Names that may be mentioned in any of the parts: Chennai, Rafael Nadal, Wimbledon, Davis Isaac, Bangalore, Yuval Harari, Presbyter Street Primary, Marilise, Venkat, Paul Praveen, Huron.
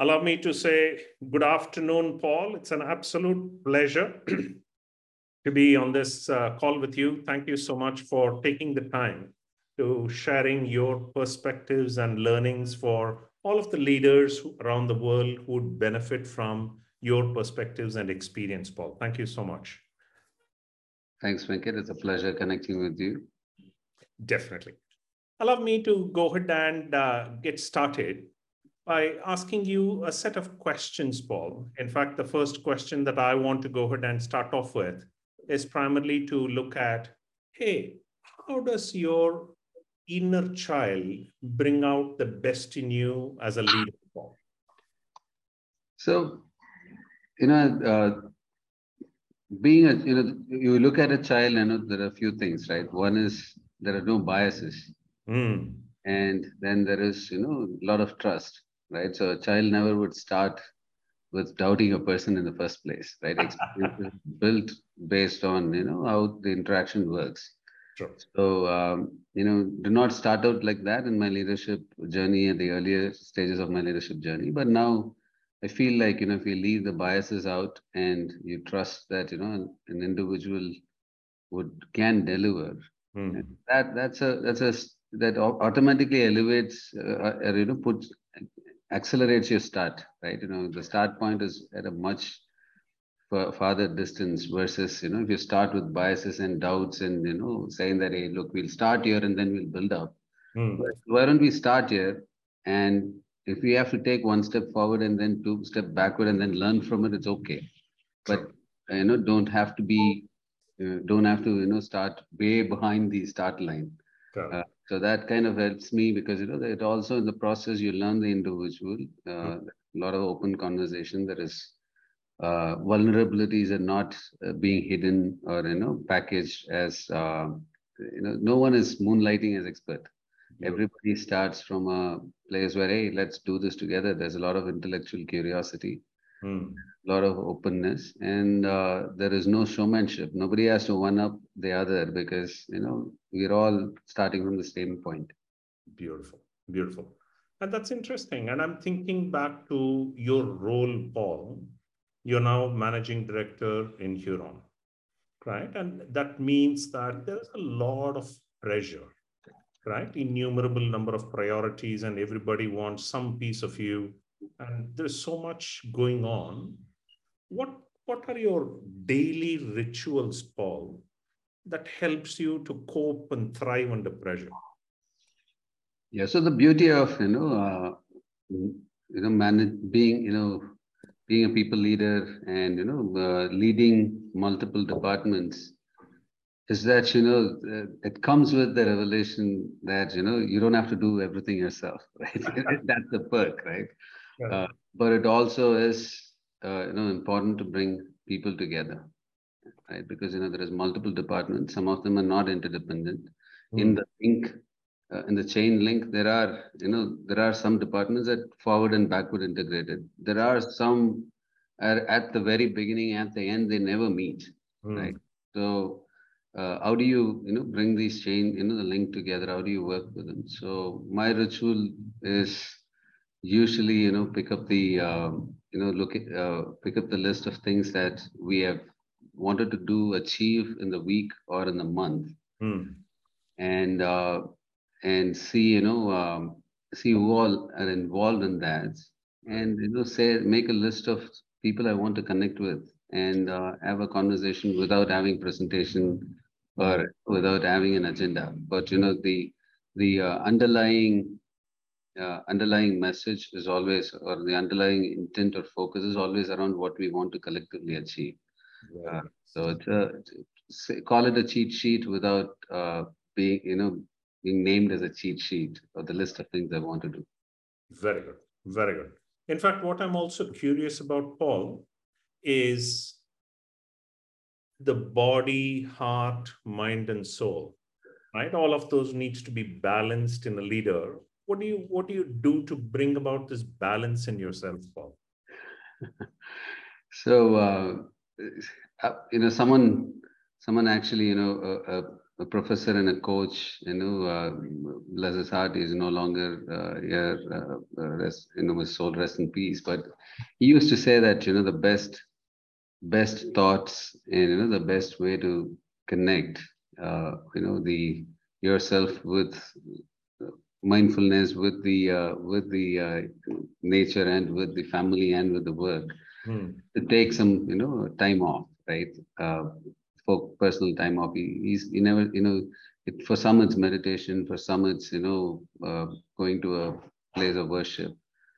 Allow me to say good afternoon, Paul. It's an absolute pleasure to be on this call with you. Thank you so much for taking the time to sharing your perspectives and learnings for all of the leaders around the world who would benefit from your perspectives and experience, Paul. Thank you so much. Thanks, Venkat. It's a pleasure connecting with you. Definitely. Allow me to go ahead and get started by asking you a set of questions, Paul. In fact, the first question that I want to go ahead and start off with is primarily to look at, hey, how does your inner child bring out the best in you as a leader, Paul? So, you look at a child, there are a few things, right? One is there are no biases. Mm. And then there is, a lot of trust. Right, so a child never would start with doubting a person in the first place, right? It's built based on how the interaction works. Sure. So do not start out like that in my leadership journey, at the earlier stages of my leadership journey. But now I feel like if you leave the biases out and you trust that an individual can deliver, mm. that automatically elevates accelerates your start, right? The start point is at a much farther distance versus, if you start with biases and doubts and, saying that, hey, look, we'll start here and then we'll build up. Mm. But why don't we start here? And if we have to take one step forward and then two step backward and then learn from it, it's okay. But, don't have to start way behind the start line. So that kind of helps me because, it also in the process, you learn the individual, a lot of open conversation. There is vulnerabilities are not being hidden or, packaged as, no one is moonlighting as expert. Yeah. Everybody starts from a place where, hey, let's do this together. There's a lot of intellectual curiosity, a lot of openness, and there is no showmanship. Nobody has to one up the other because, we're all starting from the same point. Beautiful, beautiful. And that's interesting. And I'm thinking back to your role, Paul. You're now managing director in Huron, right? And that means that there's a lot of pressure, right? Innumerable number of priorities, and everybody wants some piece of you. And there's so much going on. What are your daily rituals, Paul, that helps you to cope and thrive under pressure? Yeah, so the beauty of, being a people leader and, leading multiple departments is that, it comes with the revelation that, you don't have to do everything yourself, right? That's the perk, right? Yeah. But it also is, important to bring people together, right? Because, there is multiple departments. Some of them are not interdependent. Mm. In the chain link, there are some departments that forward and backward integrated. There are some are at the very beginning, at the end, they never meet, right? So how do you, bring these chain, the link together? How do you work with them? So my ritual is, usually, pick up the list of things that we have wanted to do, achieve in the week or in the month, and see, see who all are involved in that, and make a list of people I want to connect with, and have a conversation without having presentation or without having an agenda, but the underlying message is always, or the underlying intent or focus is always around what we want to collectively achieve. Yeah. So call it a cheat sheet without being named as a cheat sheet or the list of things I want to do. Very good, very good. In fact, what I'm also curious about, Paul, is the body, heart, mind, and soul, right? All of those needs to be balanced in a leader. What do you do to bring about this balance in yourself, Paul? So someone actually a professor and a coach, bless his heart, is no longer here, rest, his soul rest in peace. But he used to say that, the best thoughts and, the best way to connect, yourself with mindfulness, with the nature and with the family and with the work, to take some, time off, right? For personal time off. He never, for some it's meditation, for some it's, going to a place of worship.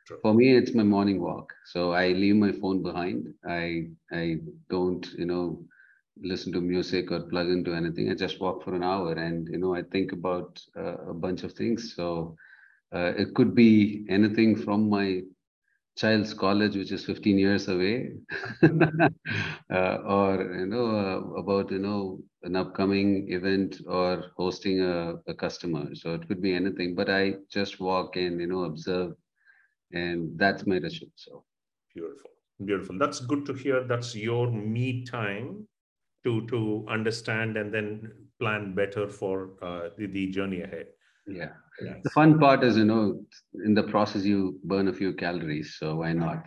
Sure. For me, it's my morning walk. So I leave my phone behind. I don't, listen to music or plug into anything. I just walk for an hour and, I think about a bunch of things. So it could be anything from my child's college, which is 15 years away, or, about, an upcoming event or hosting a customer. So it could be anything, but I just walk and, observe, and that's my ritual. So beautiful, beautiful. That's good to hear. That's your me time to understand and then plan better for the journey ahead. Yeah. Yes. The fun part is, in the process, you burn a few calories. So why not?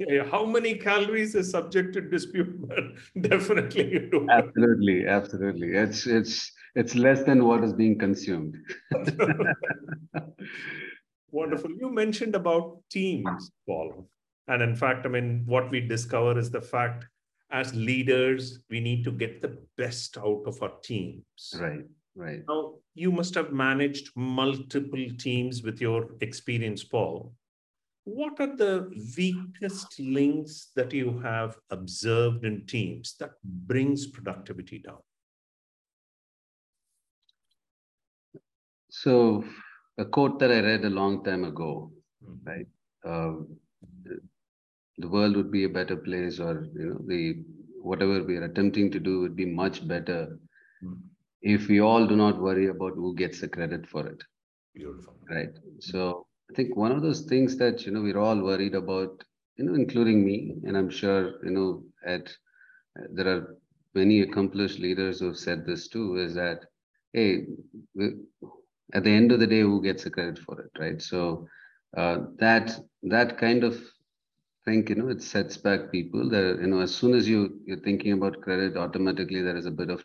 Yeah, how many calories is subject to dispute? But definitely. You don't. Absolutely. Absolutely. It's less than what is being consumed. Wonderful. You mentioned about teams, Paul. And in fact, what we discover is the fact as leaders, we need to get the best out of our teams. Right, right. Now, you must have managed multiple teams with your experience, Paul. What are the weakest links that you have observed in teams that brings productivity down? So, a quote that I read a long time ago, right? The world would be a better place, or whatever we are attempting to do would be much better if we all do not worry about who gets the credit for it. Beautiful. Right. So I think one of those things that we're all worried about, including me, and I'm sure there are many accomplished leaders who have said this too, is that hey, at the end of the day, who gets the credit for it, right? So that kind of think, it sets back people that, as soon as you're thinking about credit, automatically there is a bit of,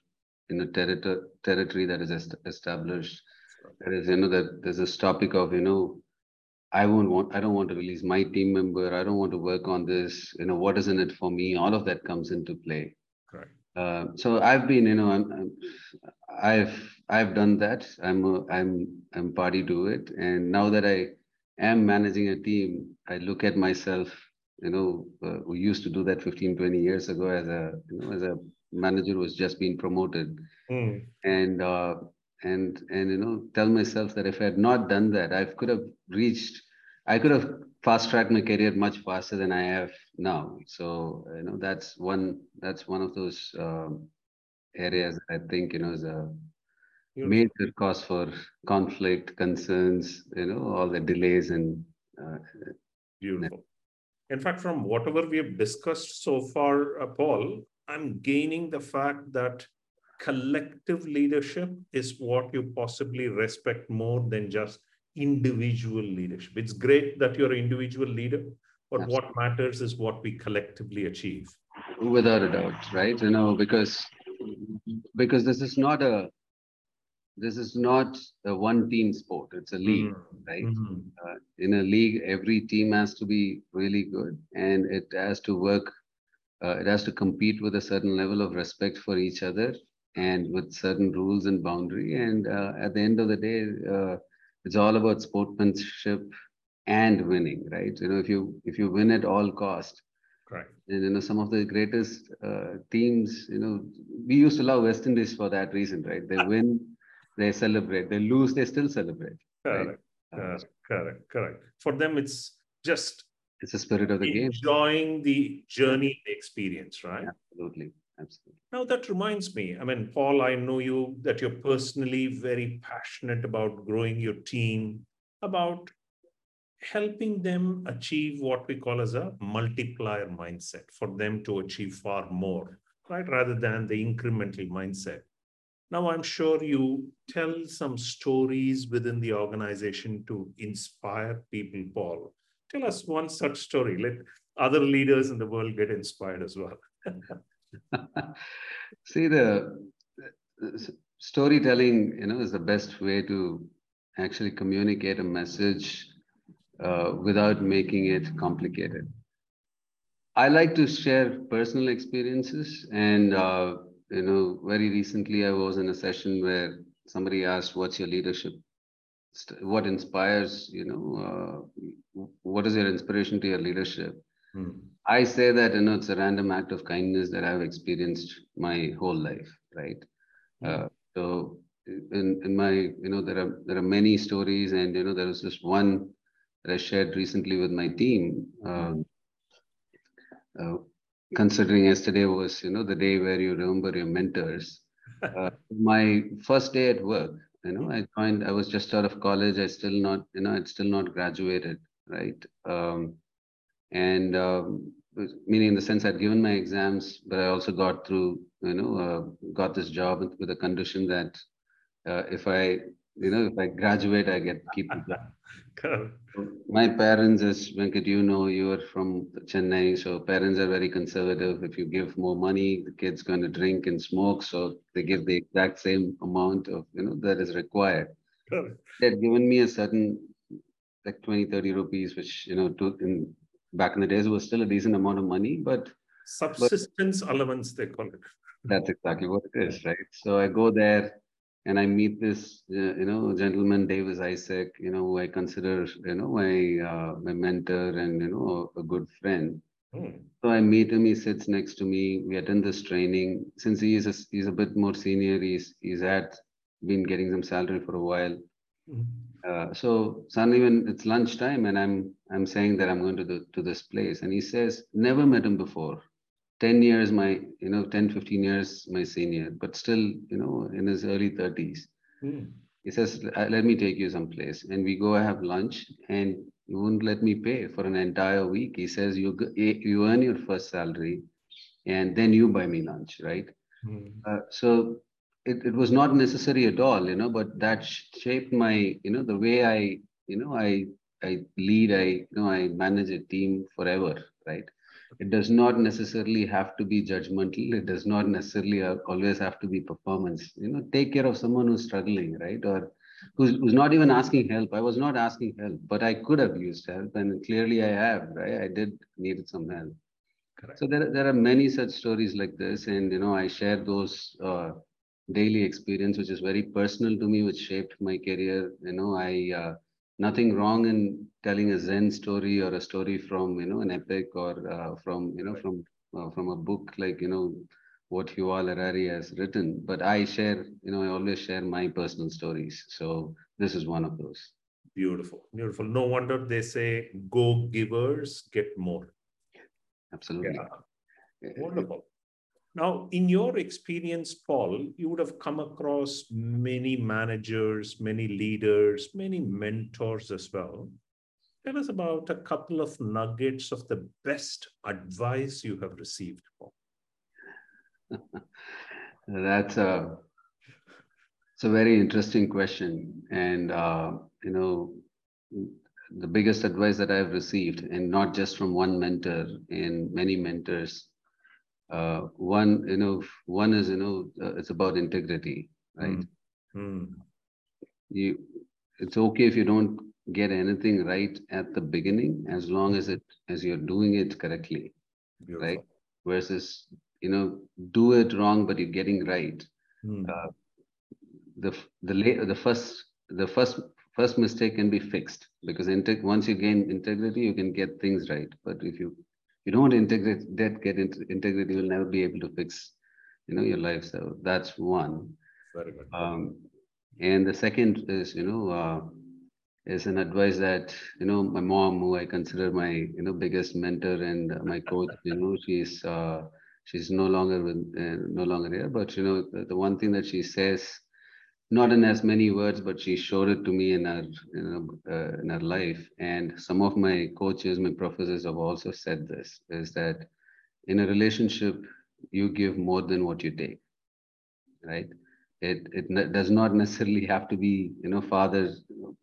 territory that is established. There is, that there's this topic of, I don't want to release my team member. I don't want to work on this. What is in it for me? All of that comes into play. Correct. So I've been, I've done that. I'm party to it. And now that I am managing a team, I look at myself. We used to do that 15, 20 years ago as a, as a manager who was just being promoted, and tell myself that if I had not done that, I could have fast tracked my career much faster than I have now. So that's one of those areas that I think is a major cause for conflict, concerns, all the delays and. Beautiful. In fact, from whatever we have discussed so far, Paul, I'm gaining the fact that collective leadership is what you possibly respect more than just individual leadership. It's great that you're an individual leader, but Absolutely. What matters is what we collectively achieve. Without a doubt, right? Because this is not a one-team sport. It's a league, right? In a league, every team has to be really good, and it has to work. It has to compete with a certain level of respect for each other, and with certain rules and boundary. And at the end of the day, it's all about sportsmanship and winning, right? If you win at all cost. Right. And some of the greatest teams, we used to love West Indies for that reason, right? They win. They celebrate. They lose, they still celebrate. Correct. Right? Correct. For them, it's just... It's the spirit of the game. Enjoying the journey, the experience, right? Absolutely. Absolutely. Now, that reminds me. Paul, I know that you're personally very passionate about growing your team, about helping them achieve what we call as a multiplier mindset, for them to achieve far more right? Rather than the incremental mindset. Now, I'm sure you tell some stories within the organization to inspire people, Paul. Tell us one such story. Let other leaders in the world get inspired as well. See, the storytelling, is the best way to actually communicate a message without making it complicated. I like to share personal experiences, and very recently I was in a session where somebody asked, what's your leadership? What inspires, what is your inspiration to your leadership? Mm. I say that, it's a random act of kindness that I've experienced my whole life, right? Mm. So in my, there are many stories, and, there was just one that I shared recently with my team. Considering yesterday was, the day where you remember your mentors. My first day at work, I was just out of college. I'd still not graduated, right? Meaning in the sense I'd given my exams, but I also got through, got this job with the condition that if I graduate, I keep the job. My parents, as Venkat, you are from Chennai, so parents are very conservative. If you give more money, the kid's going to drink and smoke, so they give the exact same amount of, that is required. They had given me a certain, like 20, 30 rupees, which, back in the days was still a decent amount of money, but... Subsistence allowance, they call it. That's exactly what it is, right? So I go there, and I meet this, gentleman, Davis Isaac, who I consider, my mentor and, a good friend. Mm. So I meet him, he sits next to me, we attend this training. Since he's a bit more senior, he's been getting some salary for a while. Mm. So suddenly when it's lunchtime and I'm saying that I'm going to this place, and he says, never met him before. 10, 15 years my senior, but still, in his early 30s. Mm. He says, let me take you someplace. And we go, I have lunch, and he wouldn't let me pay for an entire week. He says, you earn your first salary, and then you buy me lunch, right? Mm. So it was not necessary at all, but that shaped my, the way I lead, I manage a team forever, right? It does not necessarily have to be judgmental. It does not necessarily always have to be performance. Take care of someone who's struggling, right? Or who's not even asking help. I was not asking help, but I could have used help, and clearly I have, right? I needed some help. Correct. So there are many such stories like this. And, I share those daily experience, which is very personal to me, which shaped my career. Nothing wrong in telling a Zen story or a story from, an epic or from a book like, what Yuval Harari has written. But I share, I always share my personal stories. So this is one of those. Beautiful, beautiful. No wonder they say, go givers get more. Absolutely. Yeah. Wonderful. Now, in your experience, Paul, you would have come across many managers, many leaders, many mentors as well. Tell us about a couple of nuggets of the best advice you have received, Paul. It's a very interesting question. And, the biggest advice that I've received, and not just from one mentor and many mentors, one is, it's about integrity, right? Mm. Mm. It's okay if you don't get anything right at the beginning, as long as you're doing it correctly. Beautiful. Right? Versus, do it wrong, but you're getting right. Mm. The first mistake can be fixed, because once you gain integrity, you can get things right. But if you don't integrate that, get into integrity, you'll never be able to fix, your life. So that's one. Very good. And the second is, is an advice that, my mom, who I consider my, biggest mentor and my coach, she's no longer here, but, the one thing that she says, not in as many words, but she showed it to me in her, in her life. And some of my coaches, my professors have also said this, is that in a relationship, you give more than what you take, right? It does not necessarily have to be, you know, father,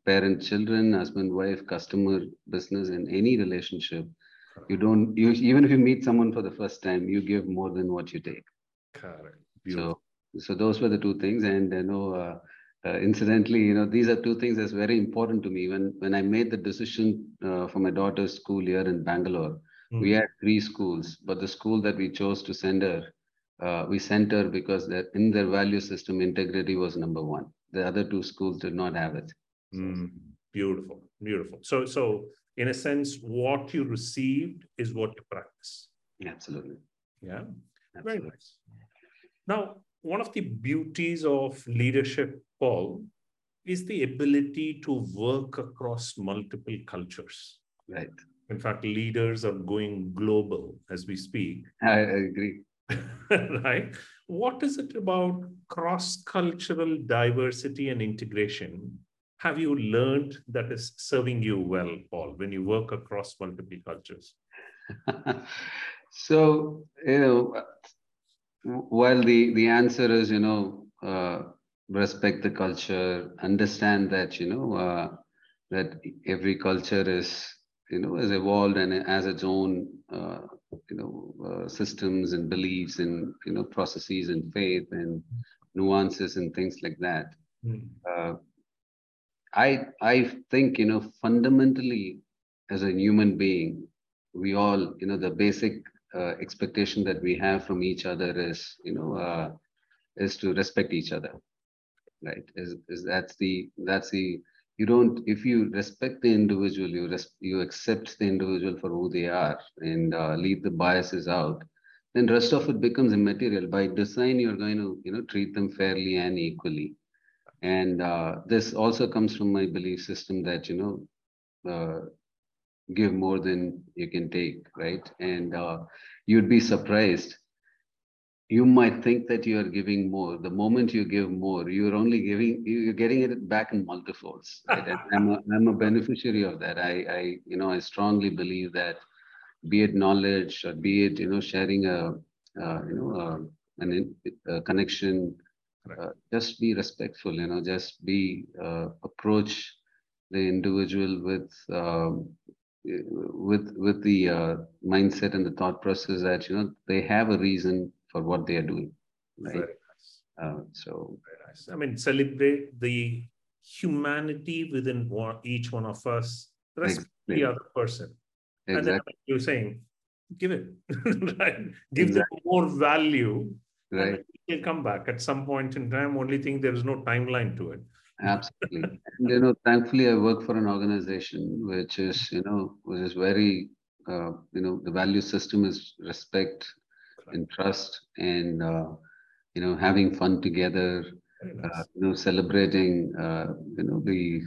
parent, children, husband, wife, customer, business, in any relationship. Correct. You even if you meet someone for the first time, you give more than what you take. Correct. Beautiful. So those were the two things. And you know, incidentally, you know, these are two things that's very important to me. When I made the decision for my daughter's school here in Bangalore, we had three schools, but the school that we chose to send her, we sent her because in their value system, integrity was number one. The other two schools did not have it. Beautiful, beautiful. So in a sense, what you received is what you practice. Absolutely. Yeah, absolutely. Very nice. Now, one of the beauties of leadership, Paul, is the ability to work across multiple cultures. Right. In fact, leaders are going global as we speak. I agree. Right? What is it about cross-cultural diversity and integration have you learned that is serving you well, Paul, when you work across multiple cultures? So, you know, while the answer is, you know, respect the culture, understand that, you know, that every culture is, you know, has evolved and has its own, you know, systems and beliefs and, you know, processes and faith and nuances and things like that. I think, you know, fundamentally as a human being, we all, you know, the basic expectation that we have from each other is, you know, is to respect each other, right? That's the You don't, if you respect the individual, you accept the individual for who they are and leave the biases out, then the rest of it becomes immaterial. By design, you're going to, you know, treat them fairly and equally. And this also comes from my belief system that, you know, give more than you can take, right? And you'd be surprised. You might think that you are giving more. The moment you give more, you're getting it back in multiples. Right? I'm a beneficiary of that. I strongly believe that, be it knowledge or be it, you know, sharing a connection, just be respectful, you know, just approach the individual with the mindset and the thought process that, you know, they have a reason for what they are doing, right? Very nice. Very nice. I mean, celebrate the humanity within each one of us, respect the other person. Exactly. And then like you're saying, give it, right? Give them more value, right? And they'll come back at some point in time. Only thing, there is no timeline to it. Absolutely. And, you know, thankfully I work for an organization which is very, you know, the value system is respect, and trust, and you know, having fun together, you know, celebrating, you know, the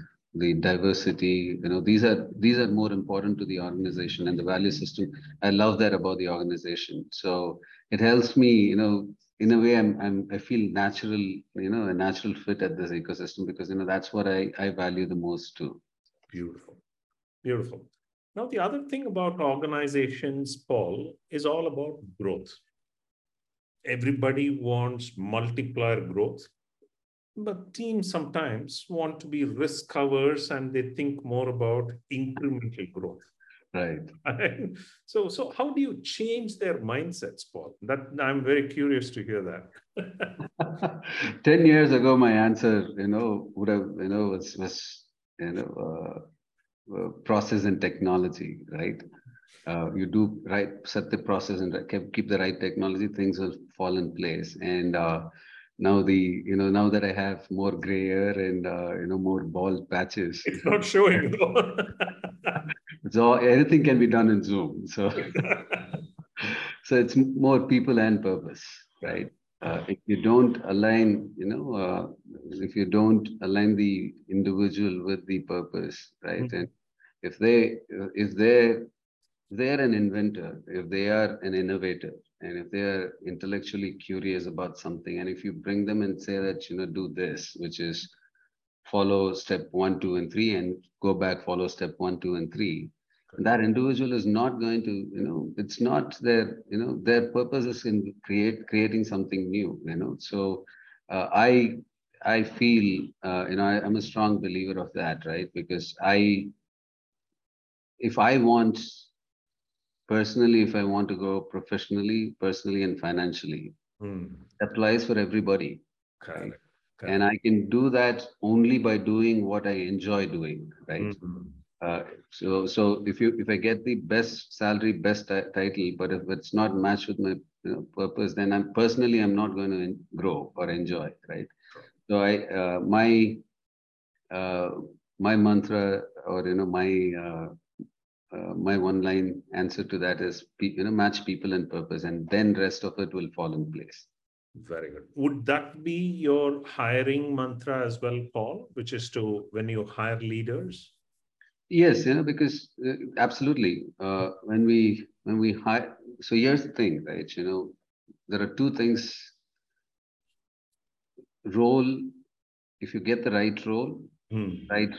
diversity. You know, these are more important to the organization and the value system. I love that about the organization. So it helps me, you know, in a way. I feel natural, you know, a natural fit at this ecosystem because, you know, that's what I value the most too. Beautiful, beautiful. Now the other thing about organizations, Paul, is all about growth. Everybody wants multiplier growth, but teams sometimes want to be risk averse and they think more about incremental growth. Right. So how do you change their mindsets, Paul? That I'm very curious to hear that. 10 years ago, my answer, you know, would have, you know, was you know, process and technology, right? You do right, set the process and keep the right technology, things will fall in place. And now now that I have more gray hair and you know, more bald patches, it's not showing. So anything can be done in Zoom. So it's more people and purpose, right? If you don't align, you know, if you don't align the individual with the purpose, right? And if they're an inventor, if they are an innovator, and if they are intellectually curious about something, and if you bring them and say that, you know, do this, which is follow step 1, 2, and 3, and go back, follow step 1, 2, and 3, That individual is not going to, it's not their, their purpose is in creating something new, So I feel, I'm a strong believer of that, right? Because if I want, personally, if I want to grow professionally, personally, and financially, that applies for everybody. Correct. Right? Correct. And I can do that only by doing what I enjoy doing, right? Mm-hmm. So if I get the best salary, best title, but if it's not matched with my purpose, then I'm not going to grow or enjoy, right? So my mantra, or my one line answer to that is match people and purpose, and then rest of it will fall in place. Very good. Would that be your hiring mantra as well, Paul? Which is to, when you hire leaders? Yes, because absolutely. When we hire, so here's the thing, right? There are two things. Role, if you get the right role, right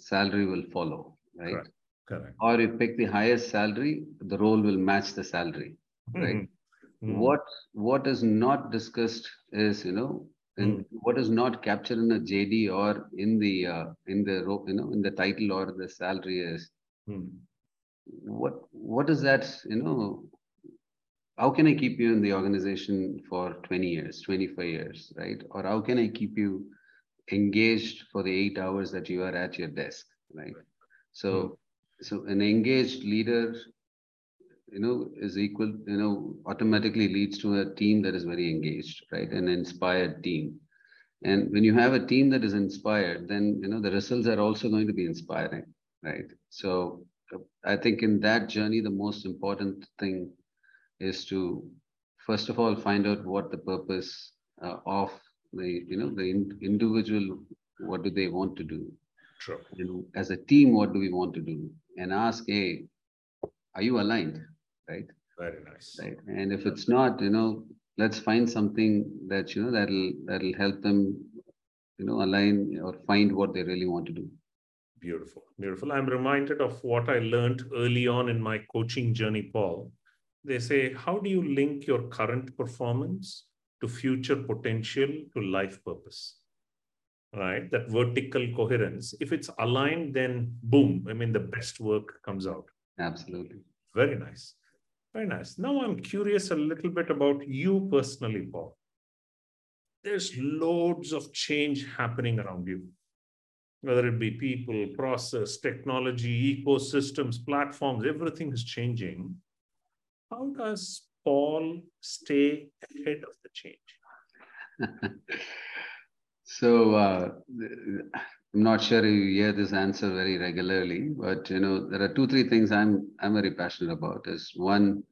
salary will follow, right? Correct. Correct. Or you pick the highest salary, the role will match the salary, right? Mm. What is not discussed is, and what is not captured in a JD or in the title or the salary is, what is that, how can I keep you in the organization for 20 years, 25 years, right? Or how can I keep you engaged for the 8 hours that you are at your desk, right? So an engaged leader, is equal, automatically leads to a team that is very engaged, right? An inspired team. And when you have a team that is inspired, then, the results are also going to be inspiring, right? So I think in that journey, the most important thing is to, first of all, find out what the purpose of the, the individual, what do they want to do? True. As a team, what do we want to do? And ask, hey, are you aligned? Right. Very nice. Right. And if it's not, let's find something that, that'll help them, align or find what they really want to do. Beautiful. Beautiful. I'm reminded of what I learned early on in my coaching journey, Paul. They say, how do you link your current performance to future potential to life purpose? Right? That vertical coherence. If it's aligned, then boom, the best work comes out. Absolutely. Very nice. Very nice. Now I'm curious a little bit about you personally, Paul. There's loads of change happening around you, whether it be people, process, technology, ecosystems, platforms, everything is changing. How does Paul stay ahead of the change? So I'm not sure you hear this answer very regularly, but there are 2-3 things I'm very passionate about. Is one,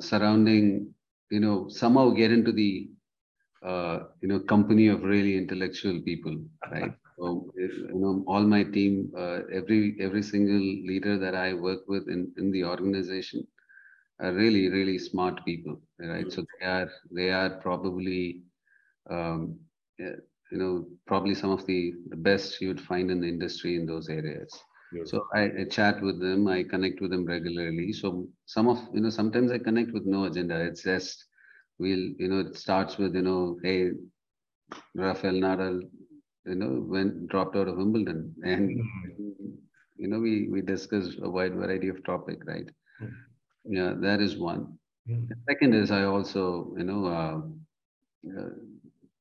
surrounding, somehow get into the company of really intellectual people, right? So, all my team, every single leader that I work with in the organization are really, really smart people, right? So they are probably probably some of the best you would find in the industry in those areas. Beautiful. So I chat with them, I connect with them regularly. So sometimes I connect with no agenda. It's just, it starts with, hey, Rafael Nadal, dropped out of Wimbledon. And, we discussed a wide variety of topic, right? Mm-hmm. Yeah, that is one. Mm-hmm. The second is I also,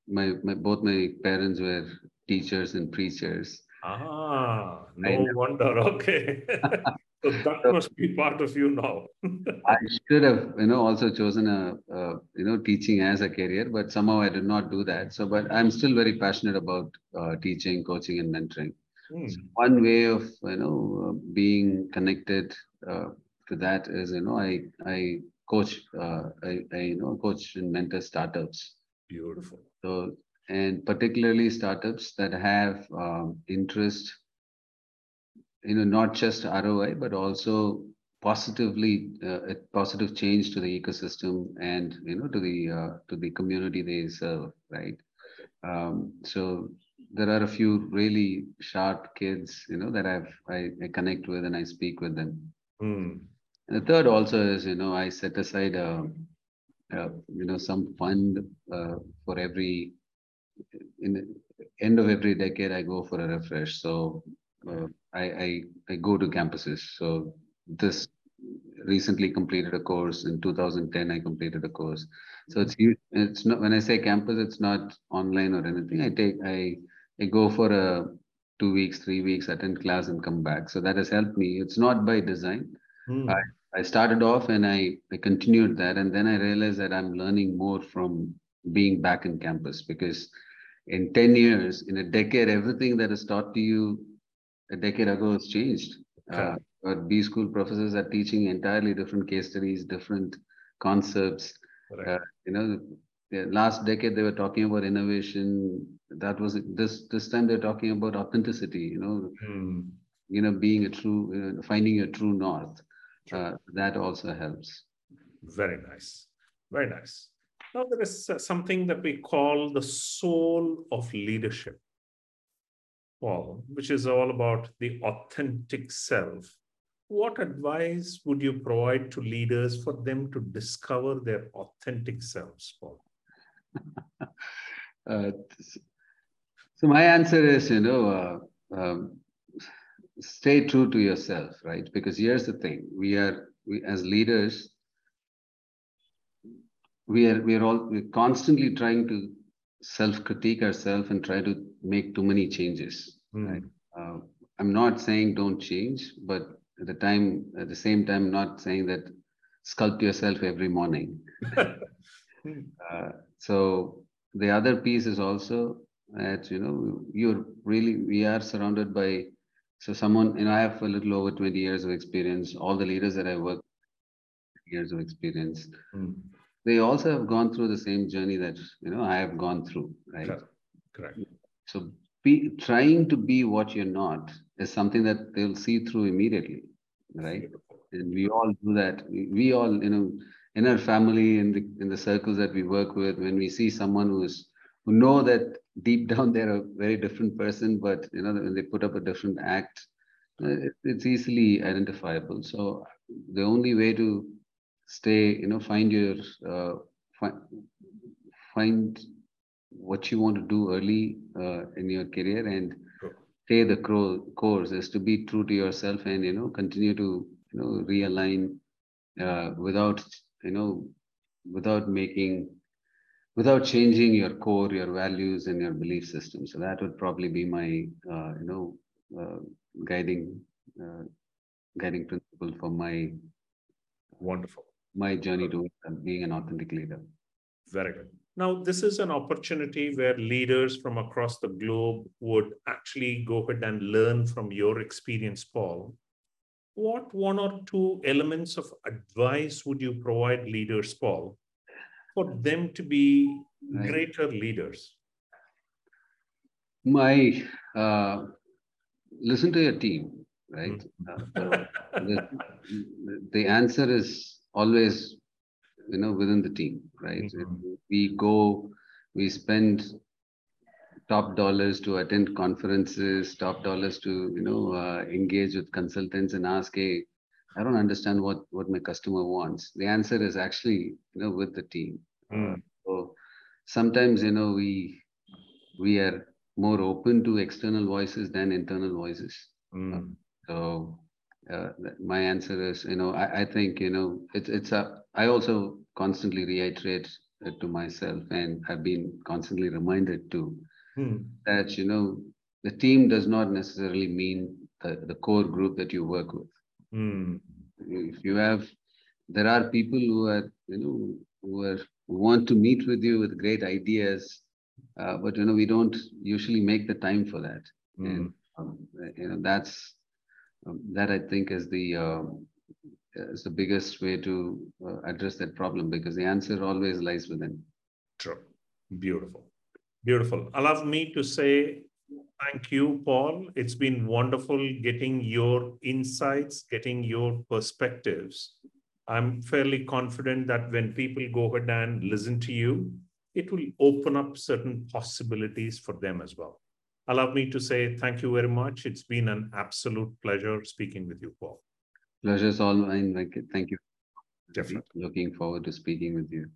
both my parents were teachers and preachers. Ah, no wonder. Okay. So that must be part of you now. I should have, also chosen a teaching as a career, but somehow I did not do that. So, but I'm still very passionate about teaching, coaching, and mentoring. So one way of, being connected to that is, I coach, coach and mentor startups. Beautiful. So, and particularly startups that have interest, not just ROI, but also a positive change to the ecosystem and, to the community they serve, right? So there are a few really sharp kids, you know, that I connect with and I speak with them. Mm. And the third also is, you know, I set aside some fund for every, in the end of every decade, I go for a refresh. So I go to campuses. So this recently completed a course in 2010. I completed a course. So it's not, when I say campus, it's not online or anything. I go for a 2 weeks, 3 weeks, attend class and come back. So that has helped me. It's not by design. Mm. I started off and I continued that. And then I realized that I'm learning more from being back in campus, because in 10 years, in a decade, everything that is taught to you a decade ago has changed. Okay. Our B school professors are teaching entirely different case studies, different concepts. Right. The last decade, they were talking about innovation. That was this time they're talking about authenticity, being a true, finding a true north. That also helps. Very nice. Very nice. Now, there is something that we call the soul of leadership, Paul, which is all about the authentic self. What advice would you provide to leaders for them to discover their authentic selves, Paul? So my answer is, stay true to yourself, right? Because here's the thing, we as leaders, we're constantly trying to self-critique ourselves and try to make too many changes. Mm. Right? I'm not saying don't change, but at the same time, not saying that sculpt yourself every morning. So the other piece is also that, we are surrounded by, I have a little over 20 years of experience. All the leaders that I work with, years of experience. Mm. They also have gone through the same journey that, I have gone through, right? Correct. So trying to be what you're not is something that they'll see through immediately, right? And we all do that. We all, in our family, in the circles that we work with, when we see someone who know that deep down they're a very different person, but, when they put up a different act, it's easily identifiable. So the only way to stay, find your, find what you want to do early in your career and stay the course is to be true to yourself and, continue to, realign without changing your core, your values and your belief system. So that would probably be my, guiding principle for my, wonderful. My journey to being an authentic leader. Very good. Now, this is an opportunity where leaders from across the globe would actually go ahead and learn from your experience, Paul. What one or two elements of advice would you provide leaders, Paul, for them to be greater leaders? Listen to your team. Right. The answer is always, within the team, right? Mm-hmm. We spend top dollars to attend conferences, top dollars to, engage with consultants and ask, hey, I don't understand what my customer wants. The answer is actually, with the team. Mm. So sometimes, we are more open to external voices than internal voices. Mm. So my answer is, I think, I also constantly reiterate it to myself, and I've been constantly reminded too, that, the team does not necessarily mean the core group that you work with. Mm. If you have, there are people who want to meet with you with great ideas, but, we don't usually make the time for that. Mm. And, that's, that I think is the biggest way to address that problem, because the answer always lies within. True. Beautiful. Beautiful. Allow me to say thank you, Paul. It's been wonderful getting your insights, getting your perspectives. I'm fairly confident that when people go ahead and listen to you, it will open up certain possibilities for them as well. allow me to say thank you very much. It's been an absolute pleasure speaking with you, Paul. Pleasure's all mine. Thank you. Definitely. Looking forward to speaking with you.